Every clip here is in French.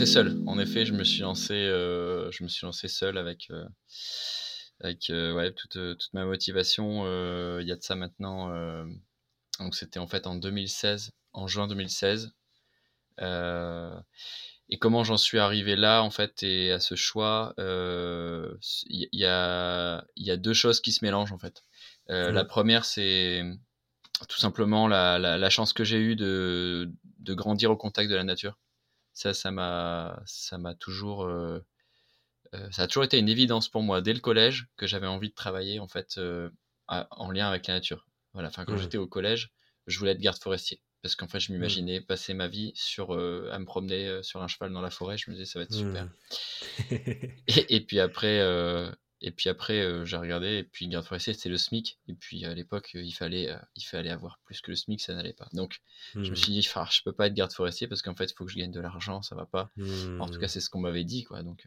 lancé seul. En effet, je me suis lancé seul avec toute ma motivation. Il y a de ça maintenant. Donc c'était en fait en 2016, en juin 2016. Et comment j'en suis arrivé là, en fait, et à ce choix, il y a deux choses qui se mélangent, en fait. La première, c'est tout simplement la chance que j'ai eue de grandir au contact de la nature. Ça a toujours été une évidence pour moi dès le collège que j'avais envie de travailler, en fait, en lien avec la nature. Voilà. Enfin, quand j'étais au collège, je voulais être garde forestier. Parce qu'en fait, je m'imaginais passer ma vie à me promener sur un cheval dans la forêt. Je me disais, ça va être super. Et puis après, j'ai regardé. Et puis, garde forestier, c'était le SMIC. Et puis, à l'époque, il fallait avoir plus que le SMIC. Ça n'allait pas. Donc, je me suis dit, je peux pas être garde forestier parce qu'en fait, il faut que je gagne de l'argent. Ça va pas. En tout cas, c'est ce qu'on m'avait dit, quoi. Donc,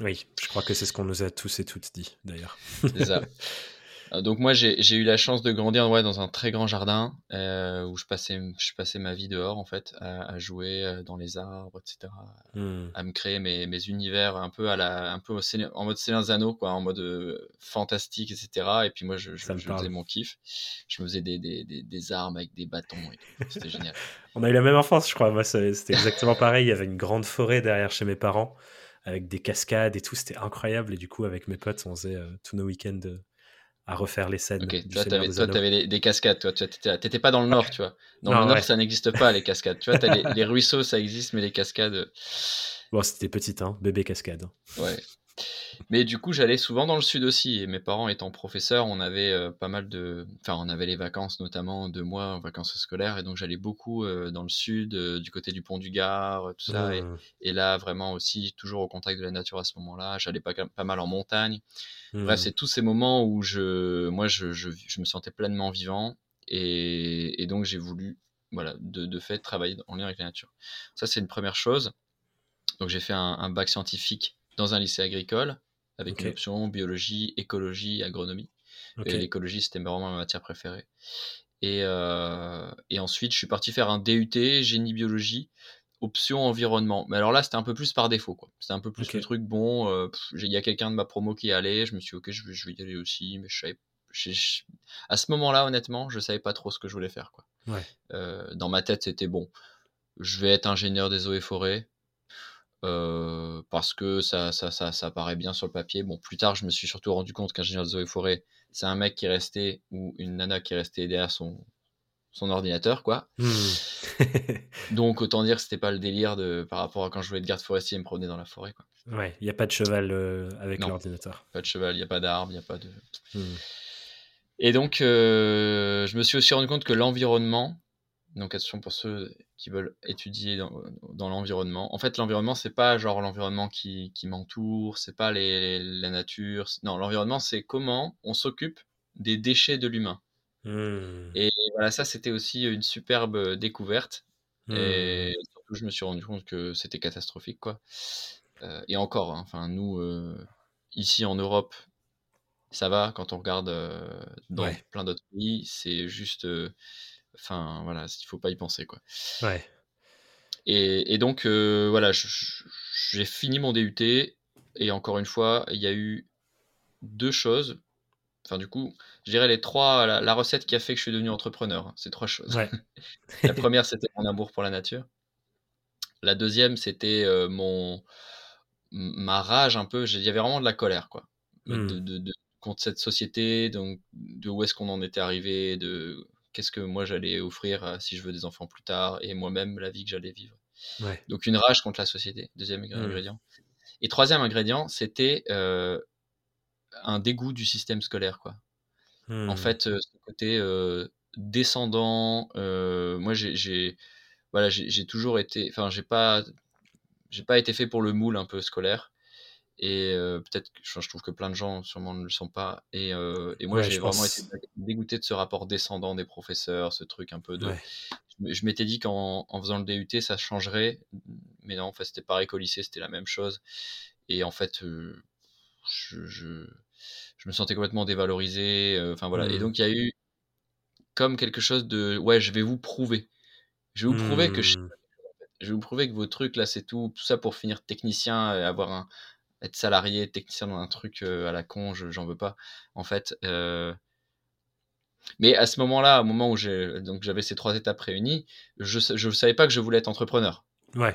oui, je crois que c'est ce qu'on nous a tous et toutes dit, d'ailleurs. C'est ça. Donc moi, j'ai eu la chance de grandir dans un très grand jardin où je passais ma vie dehors, en fait, à jouer dans les arbres, etc. À me créer mes univers un peu en mode Céline Zano, quoi, en mode fantastique, etc. Et puis moi, je faisais mon kiff. Je me faisais des armes avec des bâtons. C'était génial. On a eu la même enfance, je crois. Moi, c'était exactement pareil. Il y avait une grande forêt derrière chez mes parents avec des cascades et tout. C'était incroyable. Et du coup, avec mes potes, on faisait tous nos week-ends à refaire les scènes. Ok, toi t'avais des cascades, toi, t'étais pas dans le Nord, tu vois. Dans le Nord, ça n'existe pas, les cascades. Tu vois, t'as les ruisseaux, ça existe, mais les cascades... Bon, c'était petite, hein, bébé cascade. Ouais. Mais du coup, j'allais souvent dans le Sud aussi, et mes parents étant professeurs, on avait pas mal de... Enfin, on avait les vacances, notamment 2 mois en vacances scolaires, et donc j'allais beaucoup dans le Sud, du côté du Pont du Gard, tout ça, et là, vraiment aussi, toujours au contact de la nature à ce moment-là, j'allais pas mal en montagne. Bref, c'est tous ces moments où je me sentais pleinement vivant, et donc j'ai voulu, de fait, travailler en lien avec la nature. Ça, c'est une première chose. Donc, j'ai fait un bac scientifique dans un lycée agricole, avec une option biologie, écologie, agronomie. Et l'écologie, c'était vraiment ma matière préférée. Et ensuite, je suis parti faire un DUT, génie biologie, option environnement. Mais alors là, c'était un peu plus par défaut, quoi. C'était un peu plus le truc, il y a quelqu'un de ma promo qui est allé, je me suis dit, je vais y aller aussi, mais à ce moment-là, honnêtement, je savais pas trop ce que je voulais faire, quoi. Ouais. Dans ma tête, c'était je vais être ingénieur des eaux et forêts, parce que ça paraît bien sur le papier. Plus tard, je me suis surtout rendu compte qu'ingénieur des eaux et forêts, c'est un mec qui est resté ou une nana qui est restée derrière son ordinateur, quoi. Donc autant dire que c'était pas le délire par rapport à quand je voulais être garde forestier et me promener dans la forêt, quoi. Ouais, il n'y a pas de cheval avec l'ordinateur. Pas de cheval, il n'y a pas d'arbre, il n'y a pas de... Et donc je me suis aussi rendu compte que l'environnement... Donc attention pour ceux qui veulent étudier dans l'environnement. En fait, l'environnement, c'est pas genre l'environnement qui m'entoure, c'est pas la nature. Non, l'environnement, c'est comment on s'occupe des déchets de l'humain. Et voilà, ça, c'était aussi une superbe découverte. Et surtout, je me suis rendu compte que c'était catastrophique, quoi. Et encore, hein, nous, ici en Europe, ça va. Quand on regarde dans plein d'autres pays, c'est juste... il faut pas y penser, quoi. Ouais. Et donc, j'ai fini mon DUT. Et encore une fois, il y a eu 2 choses. Enfin, du coup, je dirais les 3. La recette qui a fait que je suis devenu entrepreneur, hein, c'est 3 choses. Ouais. La première, c'était mon amour pour la nature. La deuxième, c'était ma rage un peu. Il y avait vraiment de la colère, quoi. Contre cette société, donc de où est-ce qu'on en était arrivé, de... Qu'est-ce que moi j'allais offrir si je veux des enfants plus tard et moi-même la vie que j'allais vivre. Ouais. Donc une rage contre la société, 2e ingrédient. Et 3e ingrédient, c'était un dégoût du système scolaire, quoi. En fait, ce côté descendant. Moi, j'ai toujours été. Enfin, j'ai pas été fait pour le moule un peu scolaire. Et peut-être, je trouve que plein de gens sûrement ne le sont pas. Et moi, j'ai vraiment été dégoûté de ce rapport descendant des professeurs, ce truc un peu de... Ouais. Je m'étais dit qu'en faisant le DUT, ça changerait. Mais non, c'était pareil qu'au lycée, c'était la même chose. Et en fait, je me sentais complètement dévalorisé. Et donc, il y a eu comme quelque chose de... Ouais, je vais vous prouver. Je vais vous prouver que je... je vais vous prouver que vos trucs là, c'est tout ça pour finir technicien, avoir un, être salarié, technicien dans un truc à la con, j'en veux pas en fait. Mais à ce moment-là, au moment où donc j'avais ces trois étapes réunies, je ne savais pas que je voulais être entrepreneur. Ouais.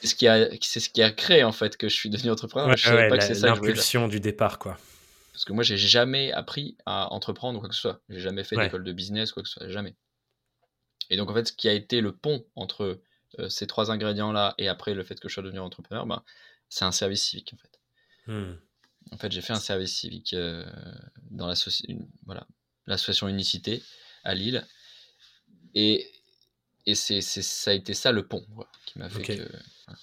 C'est ce qui a créé en fait que je suis devenu entrepreneur. Ouais, je savais pas que c'est ça. L'impulsion du départ, quoi. Parce que moi, j'ai jamais appris à entreprendre ou quoi que ce soit. J'ai jamais fait d'école de business, quoi que ce soit, jamais. Et donc en fait, ce qui a été le pont entre ces trois ingrédients-là et après le fait que je sois devenu entrepreneur, ben, c'est un service civique en fait. En fait, j'ai fait un service civique dans l'association Unicité à Lille, et ça a été ça le pont qui m'a fait que... Voilà.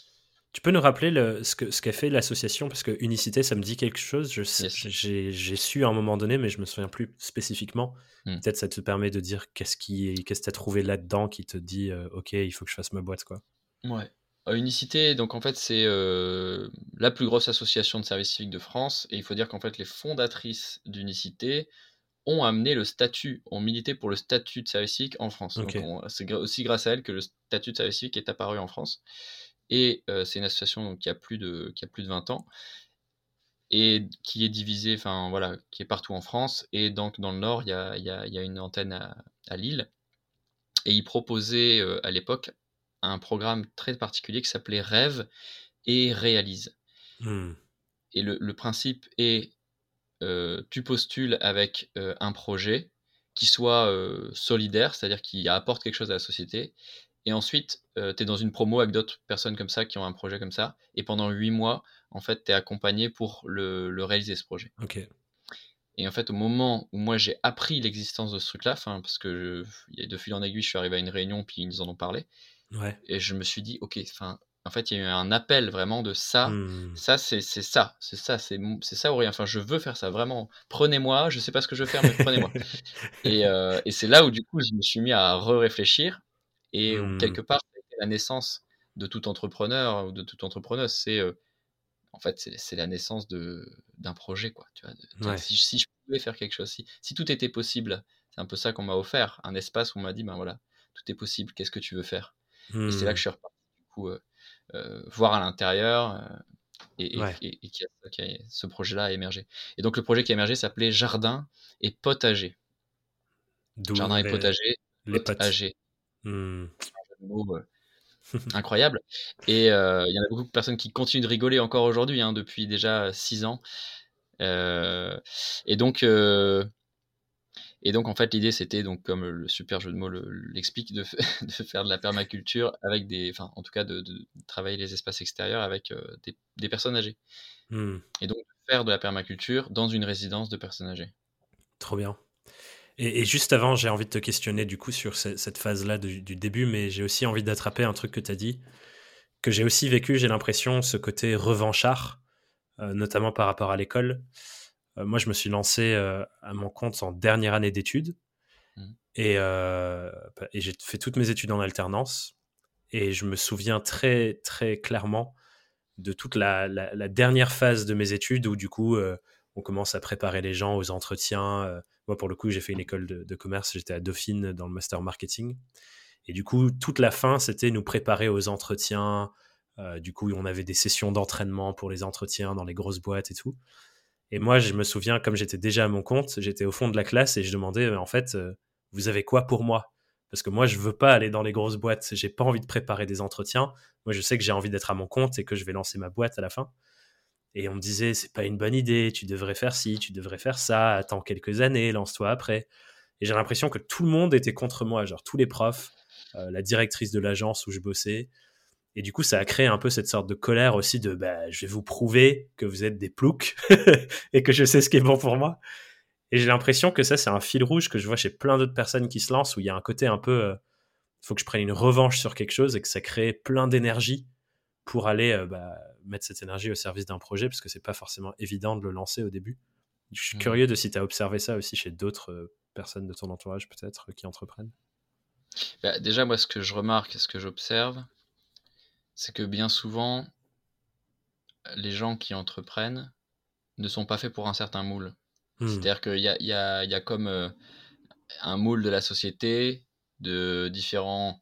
Tu peux nous rappeler ce qu'a fait l'association, parce que Unicité, ça me dit quelque chose. J'ai su à un moment donné, mais je me souviens plus spécifiquement. Peut-être ça te permet de dire qu'est-ce que tu as trouvé là-dedans qui te dit ok, il faut que je fasse ma boîte, quoi. Ouais. Unicité, donc en fait, c'est la plus grosse association de services civiques de France, et il faut dire qu'en fait, les fondatrices d'Unicité ont amené le statut, ont milité pour le statut de service civique en France. Okay. Donc c'est aussi grâce à elle que le statut de service civique est apparu en France. Et c'est une association donc, qui a plus de 20 ans et qui est divisée, enfin voilà, qui est partout en France. Et donc dans le Nord, il y a une antenne à Lille. Et ils proposaient à l'époque un programme très particulier qui s'appelait Rêve et Réalise. Et le principe est... tu postules avec un projet qui soit solidaire, c'est-à-dire qui apporte quelque chose à la société, et ensuite tu es dans une promo avec d'autres personnes comme ça qui ont un projet comme ça, et pendant 8 mois en fait tu es accompagné pour le réaliser, ce projet. Okay. Et en fait au moment où moi j'ai appris l'existence de ce truc là, parce que de fil en aiguille je suis arrivé à une réunion puis ils en ont parlé, et je me suis dit ok, en fait, il y a eu un appel vraiment de ça. Ça, c'est ça ou rien. Enfin, je veux faire ça vraiment. Prenez-moi. Je sais pas ce que je veux faire, mais prenez-moi. Et c'est là où du coup, je me suis mis à réfléchir. Et quelque part, la naissance de tout entrepreneur ou de toute entrepreneuse, c'est en fait, c'est la naissance d'un projet, quoi. Tu vois, si je pouvais faire quelque chose, si tout était possible, c'est un peu ça qu'on m'a offert, un espace où on m'a dit, ben voilà, tout est possible. Qu'est-ce que tu veux faire? Et c'est là que je suis reparti. Du coup. Voir à l'intérieur et qui a ce projet-là a émergé. Et donc le projet qui a émergé s'appelait Jardin et Potager. Jardin et Potager. Incroyable. Et il y en a beaucoup de personnes qui continuent de rigoler encore aujourd'hui, depuis déjà 6 ans. Et donc, en fait, l'idée, c'était, donc, comme le super jeu de mots l'explique, de faire de la permaculture avec de travailler les espaces extérieurs avec des personnes âgées. Et donc, faire de la permaculture dans une résidence de personnes âgées. Trop bien. Et juste avant, j'ai envie de te questionner, du coup, sur cette phase-là du début, mais j'ai aussi envie d'attraper un truc que tu as dit, que j'ai aussi vécu, j'ai l'impression, ce côté revanchard, notamment par rapport à l'école. Moi, je me suis lancé à mon compte en dernière année d'études et j'ai fait toutes mes études en alternance. Et je me souviens très, très clairement de toute la dernière phase de mes études où, du coup, on commence à préparer les gens aux entretiens. Moi, pour le coup, j'ai fait une école de commerce. J'étais à Dauphine dans le master marketing. Et du coup, toute la fin, c'était nous préparer aux entretiens. Du coup, on avait des sessions d'entraînement pour les entretiens dans les grosses boîtes et tout. Et moi, je me souviens, comme j'étais déjà à mon compte, j'étais au fond de la classe et je demandais, en fait, vous avez quoi pour moi? Parce que moi, je veux pas aller dans les grosses boîtes. J'ai pas envie de préparer des entretiens. Moi, je sais que j'ai envie d'être à mon compte et que je vais lancer ma boîte à la fin. Et on me disait, c'est pas une bonne idée. Tu devrais faire ci, tu devrais faire ça. Attends quelques années, lance-toi après. Et j'ai l'impression que tout le monde était contre moi. Genre tous les profs, la directrice de l'agence où je bossais. Et du coup, ça a créé un peu cette sorte de colère aussi de « je vais vous prouver que vous êtes des ploucs et que je sais ce qui est bon pour moi ». Et j'ai l'impression que ça, c'est un fil rouge que je vois chez plein d'autres personnes qui se lancent où il y a un côté un peu « faut que je prenne une revanche sur quelque chose » et que ça crée plein d'énergie pour aller mettre cette énergie au service d'un projet parce que c'est pas forcément évident de le lancer au début. Je suis curieux de si tu as observé ça aussi chez d'autres personnes de ton entourage peut-être qui entreprennent. Déjà, moi, ce que je remarque et ce que j'observe, c'est que bien souvent, les gens qui entreprennent ne sont pas faits pour un certain moule. C'est-à-dire qu'il y a comme un moule de la société, de différents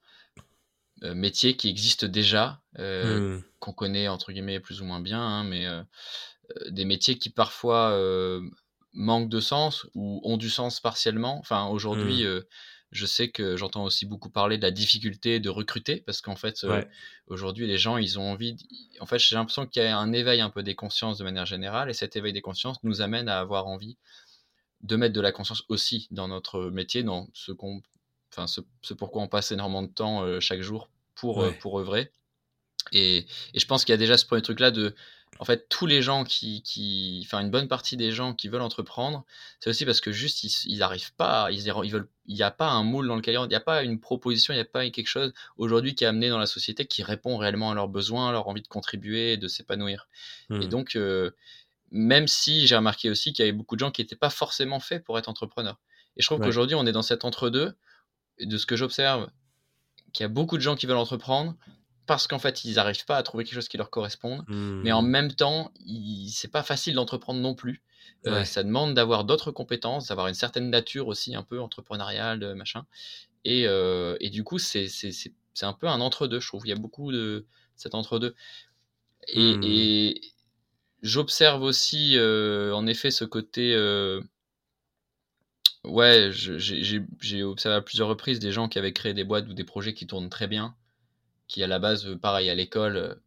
métiers qui existent déjà, qu'on connaît entre guillemets plus ou moins bien, hein, mais des métiers qui parfois manquent de sens ou ont du sens partiellement. Enfin, aujourd'hui, je sais que j'entends aussi beaucoup parler de la difficulté de recruter, parce qu'en fait, aujourd'hui, les gens, ils ont envie... En fait, j'ai l'impression qu'il y a un éveil un peu des consciences de manière générale, et cet éveil des consciences nous amène à avoir envie de mettre de la conscience aussi dans notre métier, dans ce qu'on... Enfin, ce pourquoi on passe énormément de temps chaque jour pour œuvrer. Et je pense qu'il y a déjà ce premier truc-là de... En fait, tous les gens qui... Enfin, une bonne partie des gens qui veulent entreprendre, c'est aussi parce que juste, ils n'arrivent pas... Ils veulent... Il n'y a pas un moule dans lequel... Il n'y a pas une proposition, il n'y a pas quelque chose aujourd'hui qui est amené dans la société qui répond réellement à leurs besoins, à leur envie de contribuer, de s'épanouir. Et donc, même si j'ai remarqué aussi qu'il y avait beaucoup de gens qui n'étaient pas forcément faits pour être entrepreneurs. Et je trouve qu'aujourd'hui, on est dans cet entre-deux. De ce que j'observe, qu'il y a beaucoup de gens qui veulent entreprendre parce qu'en fait, ils n'arrivent pas à trouver quelque chose qui leur corresponde. Mais en même temps, c'est pas facile d'entreprendre non plus. Ça demande d'avoir d'autres compétences, d'avoir une certaine nature aussi, un peu entrepreneuriale, machin. Et du coup, c'est un peu un entre-deux, je trouve. Il y a beaucoup de cet entre-deux. Et j'observe aussi, en effet, ce côté... j'ai observé à plusieurs reprises des gens qui avaient créé des boîtes ou des projets qui tournent très bien, qui à la base, pareil, à l'école,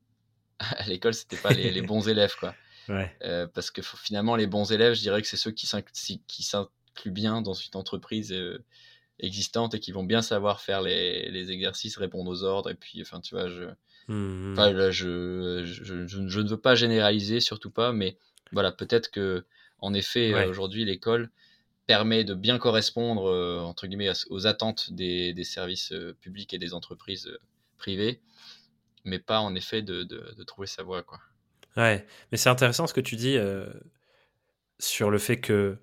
c'était pas les bons élèves, quoi. Parce que finalement, les bons élèves, je dirais que c'est ceux qui s'incluent bien dans une entreprise existante et qui vont bien savoir faire les exercices, répondre aux ordres. Et puis, enfin, tu vois, je ne veux pas généraliser, surtout pas, mais voilà, peut-être que, en effet, aujourd'hui, l'école permet de bien correspondre entre guillemets aux attentes des services publics et des entreprises privées, mais pas en effet de trouver sa voie, quoi. Ouais, mais c'est intéressant ce que tu dis sur le fait que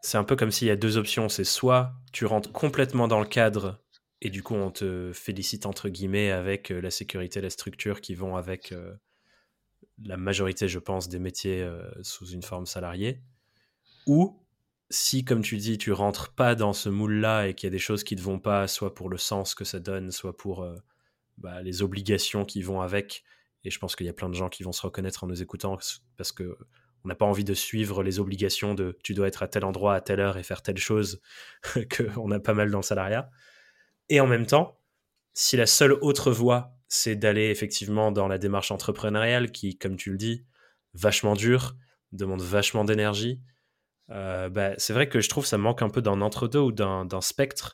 c'est un peu comme s'il y a deux options, c'est soit tu rentres complètement dans le cadre et du coup on te félicite entre guillemets avec la sécurité, la structure qui vont avec la majorité, je pense, des métiers sous une forme salariée, ou si, comme tu dis, tu rentres pas dans ce moule-là et qu'il y a des choses qui te vont pas, soit pour le sens que ça donne, soit pour les obligations qui vont avec. Et je pense qu'il y a plein de gens qui vont se reconnaître en nous écoutant parce qu'on n'a pas envie de suivre les obligations de tu dois être à tel endroit, à telle heure et faire telle chose qu'on a pas mal dans le salariat. Et en même temps, si la seule autre voie, c'est d'aller effectivement dans la démarche entrepreneuriale qui, comme tu le dis, vachement dure, demande vachement d'énergie, c'est vrai que je trouve que ça manque un peu d'un entre-deux ou d'un spectre.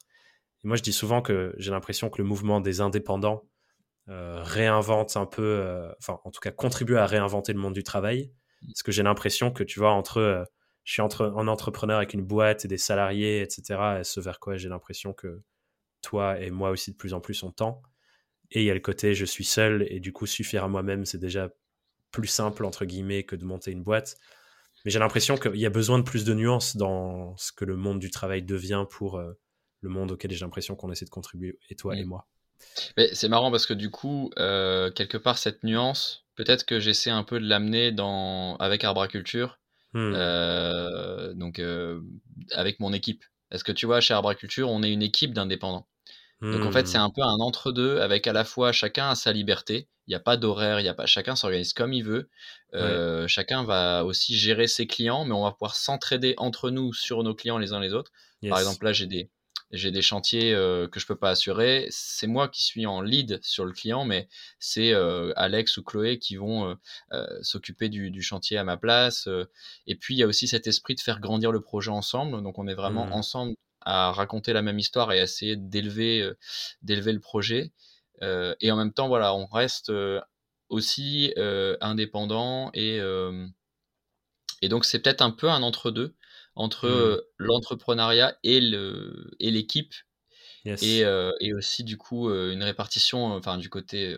Et moi, je dis souvent que j'ai l'impression que le mouvement des indépendants réinvente un peu, en tout cas contribue à réinventer le monde du travail. Parce que j'ai l'impression que, tu vois, je suis entre un entrepreneur avec une boîte et des salariés, etc. Et ce vers quoi j'ai l'impression que toi et moi aussi de plus en plus on tend. Et il y a le côté je suis seul et du coup suffire à moi-même, c'est déjà plus simple entre guillemets que de monter une boîte. Mais j'ai l'impression qu'il y a besoin de plus de nuances dans ce que le monde du travail devient pour le monde auquel j'ai l'impression qu'on essaie de contribuer, et toi et moi. Mais c'est marrant parce que du coup, quelque part, cette nuance, peut-être que j'essaie un peu de l'amener avec Arbraculture, donc avec mon équipe. Parce que tu vois, chez Arbraculture, on est une équipe d'indépendants. Donc en fait, c'est un peu un entre-deux avec à la fois chacun a sa liberté, il n'y a pas d'horaire, chacun s'organise comme il veut, chacun va aussi gérer ses clients, mais on va pouvoir s'entraider entre nous sur nos clients les uns les autres. Yes. Par exemple, là, j'ai des chantiers que je ne peux pas assurer, c'est moi qui suis en lead sur le client, mais c'est Alex ou Chloé qui vont s'occuper du chantier à ma place. Et puis, il y a aussi cet esprit de faire grandir le projet ensemble, donc on est vraiment ensemble à raconter la même histoire et à essayer d'élever le projet. Et en même temps, voilà, on reste aussi indépendant. Et donc, c'est peut-être un peu un entre-deux, entre l'entrepreneuriat et l'équipe. Yes. Et aussi, du coup, une répartition du côté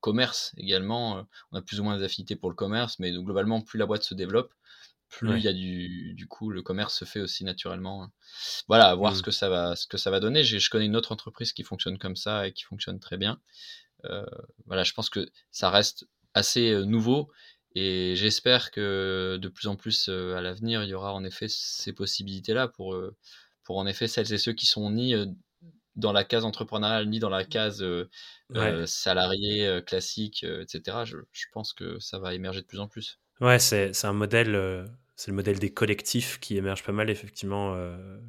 commerce également. On a plus ou moins des affinités pour le commerce, mais donc, globalement, plus la boîte se développe, plus il y a du coup le commerce se fait aussi naturellement. Voilà, à voir ce que ça va donner. Je connais une autre entreprise qui fonctionne comme ça et qui fonctionne très bien. Voilà, je pense que ça reste assez nouveau et j'espère que de plus en plus à l'avenir, il y aura en effet ces possibilités-là pour en effet celles et ceux qui sont nés dans la case entrepreneuriale ni dans la case salarié classique, etc. Je pense que ça va émerger de plus en plus. Ouais, c'est un modèle, c'est le modèle des collectifs qui émerge pas mal effectivement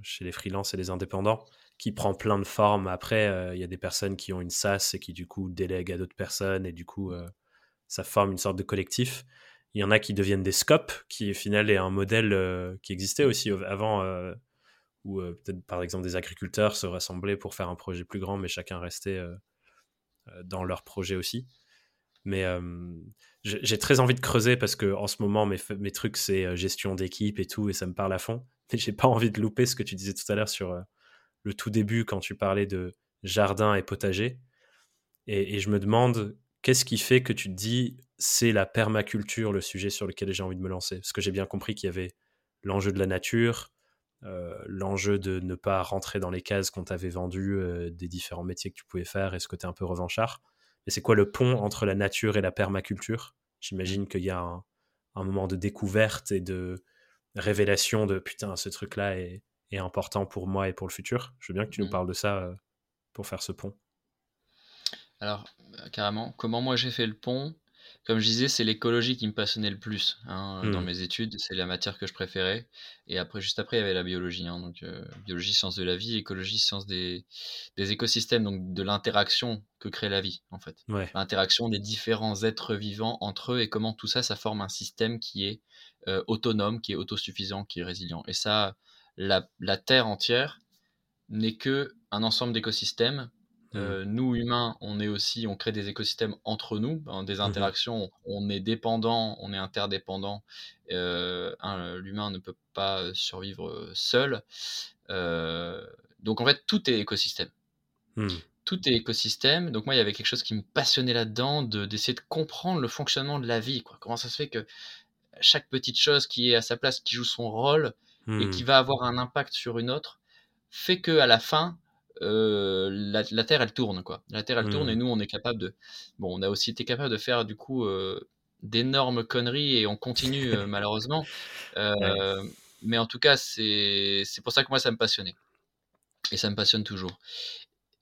chez les freelances et les indépendants, qui prend plein de formes. Après, il y a des personnes qui ont une SAS et qui du coup délèguent à d'autres personnes et du coup ça forme une sorte de collectif. Il y en a qui deviennent des scopes, qui au final est un modèle qui existait aussi avant, où peut-être par exemple des agriculteurs se rassemblaient pour faire un projet plus grand, mais chacun restait dans leur projet aussi. Mais j'ai très envie de creuser parce que en ce moment mes trucs c'est gestion d'équipe et tout, et ça me parle à fond. Mais j'ai pas envie de louper ce que tu disais tout à l'heure sur le tout début quand tu parlais de jardin et potager. Et je me demande qu'est-ce qui fait que tu te dis c'est la permaculture le sujet sur lequel j'ai envie de me lancer, parce que j'ai bien compris qu'il y avait l'enjeu de la nature, l'enjeu de ne pas rentrer dans les cases qu'on t'avait vendues, des différents métiers que tu pouvais faire et ce côté un peu revanchard. Mais c'est quoi le pont entre la nature et la permaculture ? J'imagine qu'il y a un moment de découverte et de révélation de putain, ce truc-là est important pour moi et pour le futur. Je veux bien que tu nous parles de ça pour faire ce pont. Alors, carrément, comment moi j'ai fait le pont ? Comme je disais, c'est l'écologie qui me passionnait le plus dans mes études, c'est la matière que je préférais. Et après, juste après, il y avait la biologie, donc biologie, sciences de la vie, écologie, sciences des écosystèmes, donc de l'interaction que crée la vie, en fait. Ouais. L'interaction des différents êtres vivants entre eux et comment tout ça, ça forme un système qui est autonome, qui est autosuffisant, qui est résilient. Et ça, la Terre entière n'est qu'un ensemble d'écosystèmes. Nous humains, on crée des écosystèmes entre nous, des interactions, on est dépendant, on est interdépendant, l'humain ne peut pas survivre seul, donc en fait tout est écosystème. Tout est écosystème, donc moi il y avait quelque chose qui me passionnait là-dedans, d'essayer de comprendre le fonctionnement de la vie, quoi. Comment ça se fait que chaque petite chose qui est à sa place, qui joue son rôle et qui va avoir un impact sur une autre, fait qu'à la fin la Terre elle tourne, quoi. La Terre elle tourne et nous on est capable de... Bon, on a aussi été capable de faire du coup d'énormes conneries et on continue malheureusement. Mais en tout cas c'est pour ça que moi ça me passionnait. Et ça me passionne toujours.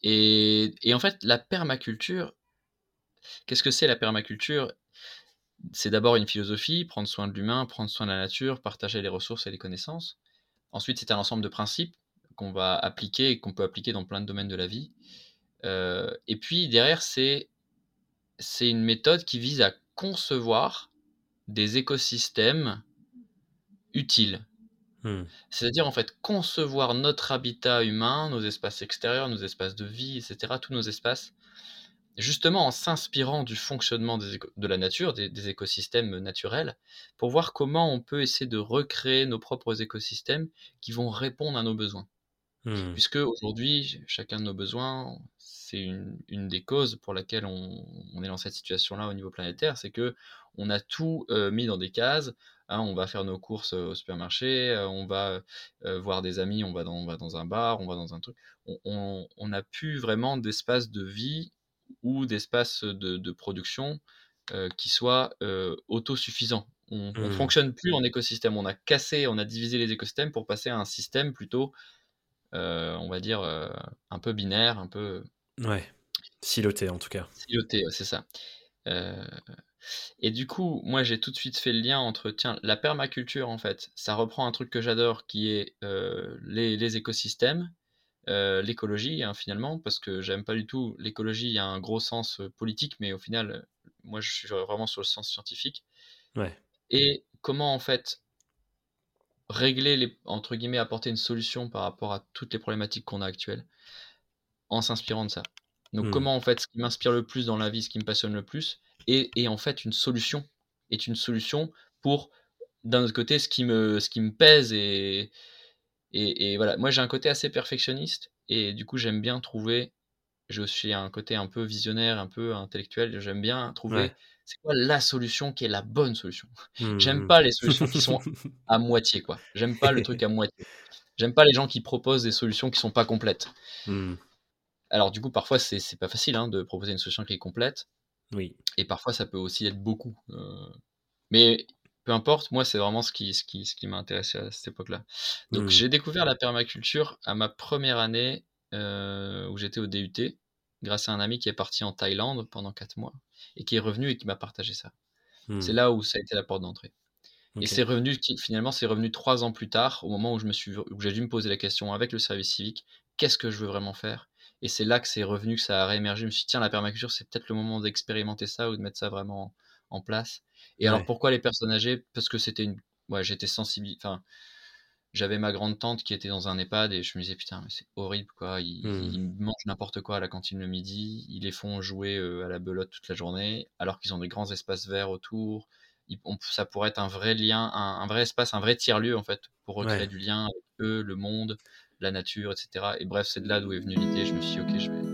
Et en fait la permaculture, qu'est-ce que c'est la permaculture ? C'est d'abord une philosophie, prendre soin de l'humain, prendre soin de la nature, partager les ressources et les connaissances. Ensuite c'est un ensemble de principes qu'on va appliquer et qu'on peut appliquer dans plein de domaines de la vie. Et puis derrière, c'est une méthode qui vise à concevoir des écosystèmes utiles. C'est-à-dire en fait concevoir notre habitat humain, nos espaces extérieurs, nos espaces de vie, etc., tous nos espaces, justement en s'inspirant du fonctionnement de la nature, des écosystèmes naturels, pour voir comment on peut essayer de recréer nos propres écosystèmes qui vont répondre à nos besoins. Puisque aujourd'hui, chacun de nos besoins, c'est une des causes pour laquelle on est dans cette situation-là au niveau planétaire, c'est que on a tout mis dans des cases. On va faire nos courses au supermarché, on va voir des amis, on va dans un bar, on va dans un truc. On n'a plus vraiment d'espace de vie ou d'espace de production qui soit autosuffisant. On ne fonctionne plus en écosystème. On a divisé les écosystèmes pour passer à un système plutôt... on va dire un peu binaire, un peu... Ouais, siloté en tout cas. Siloté, c'est ça. Et du coup, moi j'ai tout de suite fait le lien entre, la permaculture en fait, ça reprend un truc que j'adore qui est les écosystèmes, l'écologie finalement, parce que j'aime pas du tout l'écologie, il y a un gros sens politique, mais au final, moi je suis vraiment sur le sens scientifique. Ouais. Et comment en fait... régler, entre guillemets, apporter une solution par rapport à toutes les problématiques qu'on a actuelles en s'inspirant de ça. Donc comment, en fait, ce qui m'inspire le plus dans la vie, ce qui me passionne le plus, et en fait, une solution pour, d'un autre côté, ce qui me pèse. Et voilà, moi, j'ai un côté assez perfectionniste, et du coup, j'aime bien trouver, je suis un côté un peu visionnaire, un peu intellectuel, j'aime bien trouver... Ouais. C'est quoi la solution qui est la bonne solution ? J'aime pas les solutions qui sont à moitié, quoi. J'aime pas le truc à moitié. J'aime pas les gens qui proposent des solutions qui sont pas complètes. Alors du coup, parfois, c'est pas facile de proposer une solution qui est complète. Oui. Et parfois, ça peut aussi être beaucoup. Mais peu importe, moi, c'est vraiment ce qui m'a intéressé à cette époque-là. Donc j'ai découvert la permaculture à ma première année où j'étais au DUT, grâce à un ami qui est parti en Thaïlande pendant 4 mois et qui est revenu et qui m'a partagé ça. C'est là où ça a été la porte d'entrée. Okay. Et c'est revenu 3 ans plus tard, au moment où j'ai dû me poser la question avec le service civique, qu'est-ce que je veux vraiment faire ? Et c'est là que c'est revenu, que ça a réémergé. Je me suis dit, tiens, la permaculture, c'est peut-être le moment d'expérimenter ça ou de mettre ça vraiment en place. Et alors, pourquoi les personnes âgées ? Parce que c'était j'étais sensible. Enfin, j'avais ma grande-tante qui était dans un EHPAD et je me disais, putain, mais c'est horrible, quoi. Ils mangent n'importe quoi à la cantine le midi, ils les font jouer à la belote toute la journée, alors qu'ils ont des grands espaces verts autour. Ça pourrait être un vrai lien, un vrai espace, un vrai tiers-lieu, en fait, pour recréer du lien avec eux, le monde, la nature, etc. Et bref, c'est de là d'où est venue l'idée. Je me suis dit, ok, je vais...